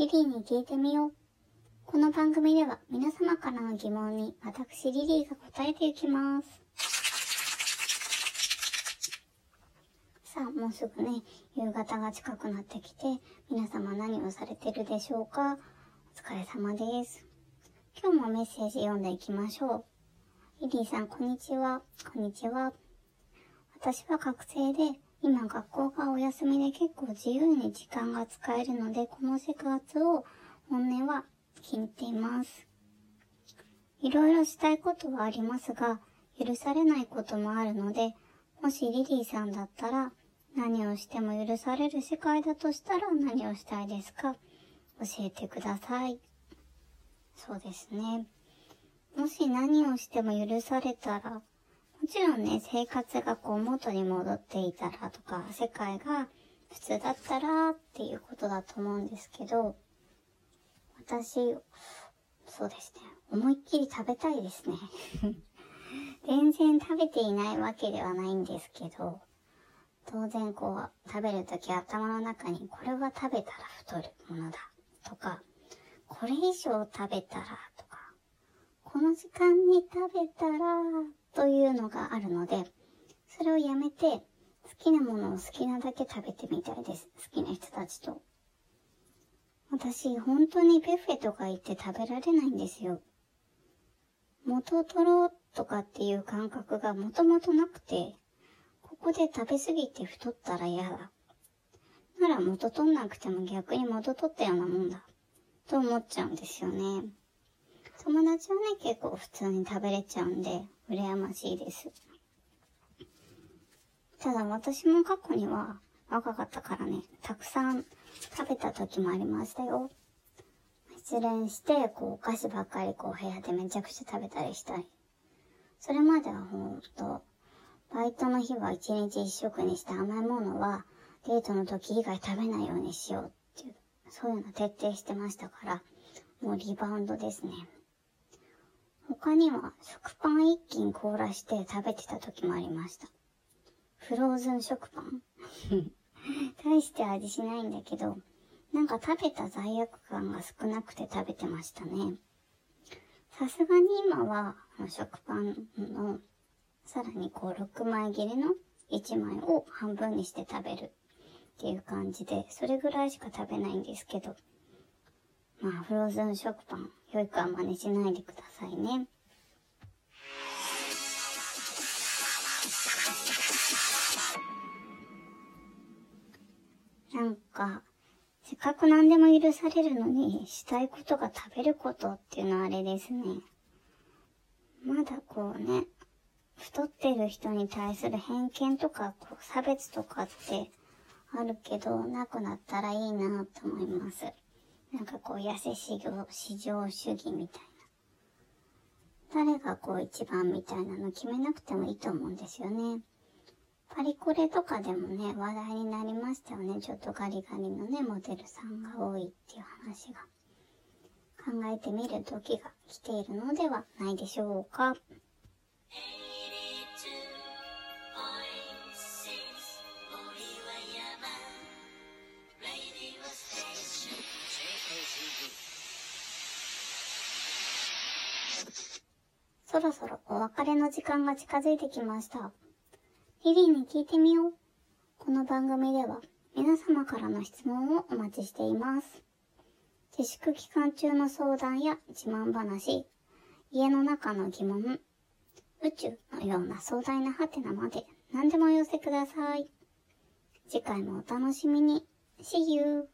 リリーに聞いてみよう。この番組では皆様からの疑問に私リリーが答えていきます。さあ、もうすぐね、夕方が近くなってきて、皆様何をされてるでしょうか。お疲れ様です。今日もメッセージ読んでいきましょう。リリーさん、こんにちは。こんにちは。私は学生で、今学校がお休みで結構自由に時間が使えるので、この4月を本音は気に入っています。いろいろしたいことはありますが、許されないこともあるので、もしリリーさんだったら、何をしても許される世界だとしたら何をしたいですか？教えてください。そうですね。もし何をしても許されたら、もちろんね、生活がこう元に戻っていたらとか、世界が普通だったらっていうことだと思うんですけど、私、そうですね、思いっきり食べたいですね。全然食べていないわけではないんですけど、当然こう食べるとき頭の中にこれは食べたら太るものだとか、これ以上食べたらとか、この時間に食べたらというのがあるので、それをやめて好きなものを好きなだけ食べてみたいです。好きな人たちと。私本当にビュッフェとか行って食べられないんですよ。元を取ろうとかっていう感覚がもともとなくて、ここで食べ過ぎて太ったら嫌だ、なら元取んなくても逆に元取ったようなもんだと思っちゃうんですよね。友達はね、結構普通に食べれちゃうんで羨ましいです。ただ私も過去には若かったからね、たくさん食べた時もありましたよ。失恋してお菓子ばっかり部屋でめちゃくちゃ食べたりしたり、それまではほんとバイトの日は一日一食にして、甘いものはデートの時以外食べないようにしようっていう、そういうの徹底してましたから、もうリバウンドですね。他には食パン一斤凍らして食べてた時もありました。フローズン食パン大して味しないんだけど、なんか食べた罪悪感が少なくて食べてましたね。さすがに今は食パンのさらに6枚切れの1枚を半分にして食べるっていう感じで、それぐらいしか食べないんですけど、まあフローズン食パン、良い子は真似しないでくださいね。なんかせっかく何でも許されるのに、したいことが食べることっていうのはあれですね。まだ太ってる人に対する偏見とか差別とかってあるけど、なくなったらいいなと思います。なんか痩せ至上主義みたいな。誰が一番みたいなの決めなくてもいいと思うんですよね。パリコレとかでもね、話題になりましたよね。ちょっとガリガリのね、モデルさんが多いっていう話が。考えてみる時が来ているのではないでしょうか。そろそろお別れの時間が近づいてきました。リリーに聞いてみよう。この番組では皆様からの質問をお待ちしています。自粛期間中の相談や自慢話、家の中の疑問、宇宙のような壮大なハテナまで何でもお寄せください。次回もお楽しみに。See you!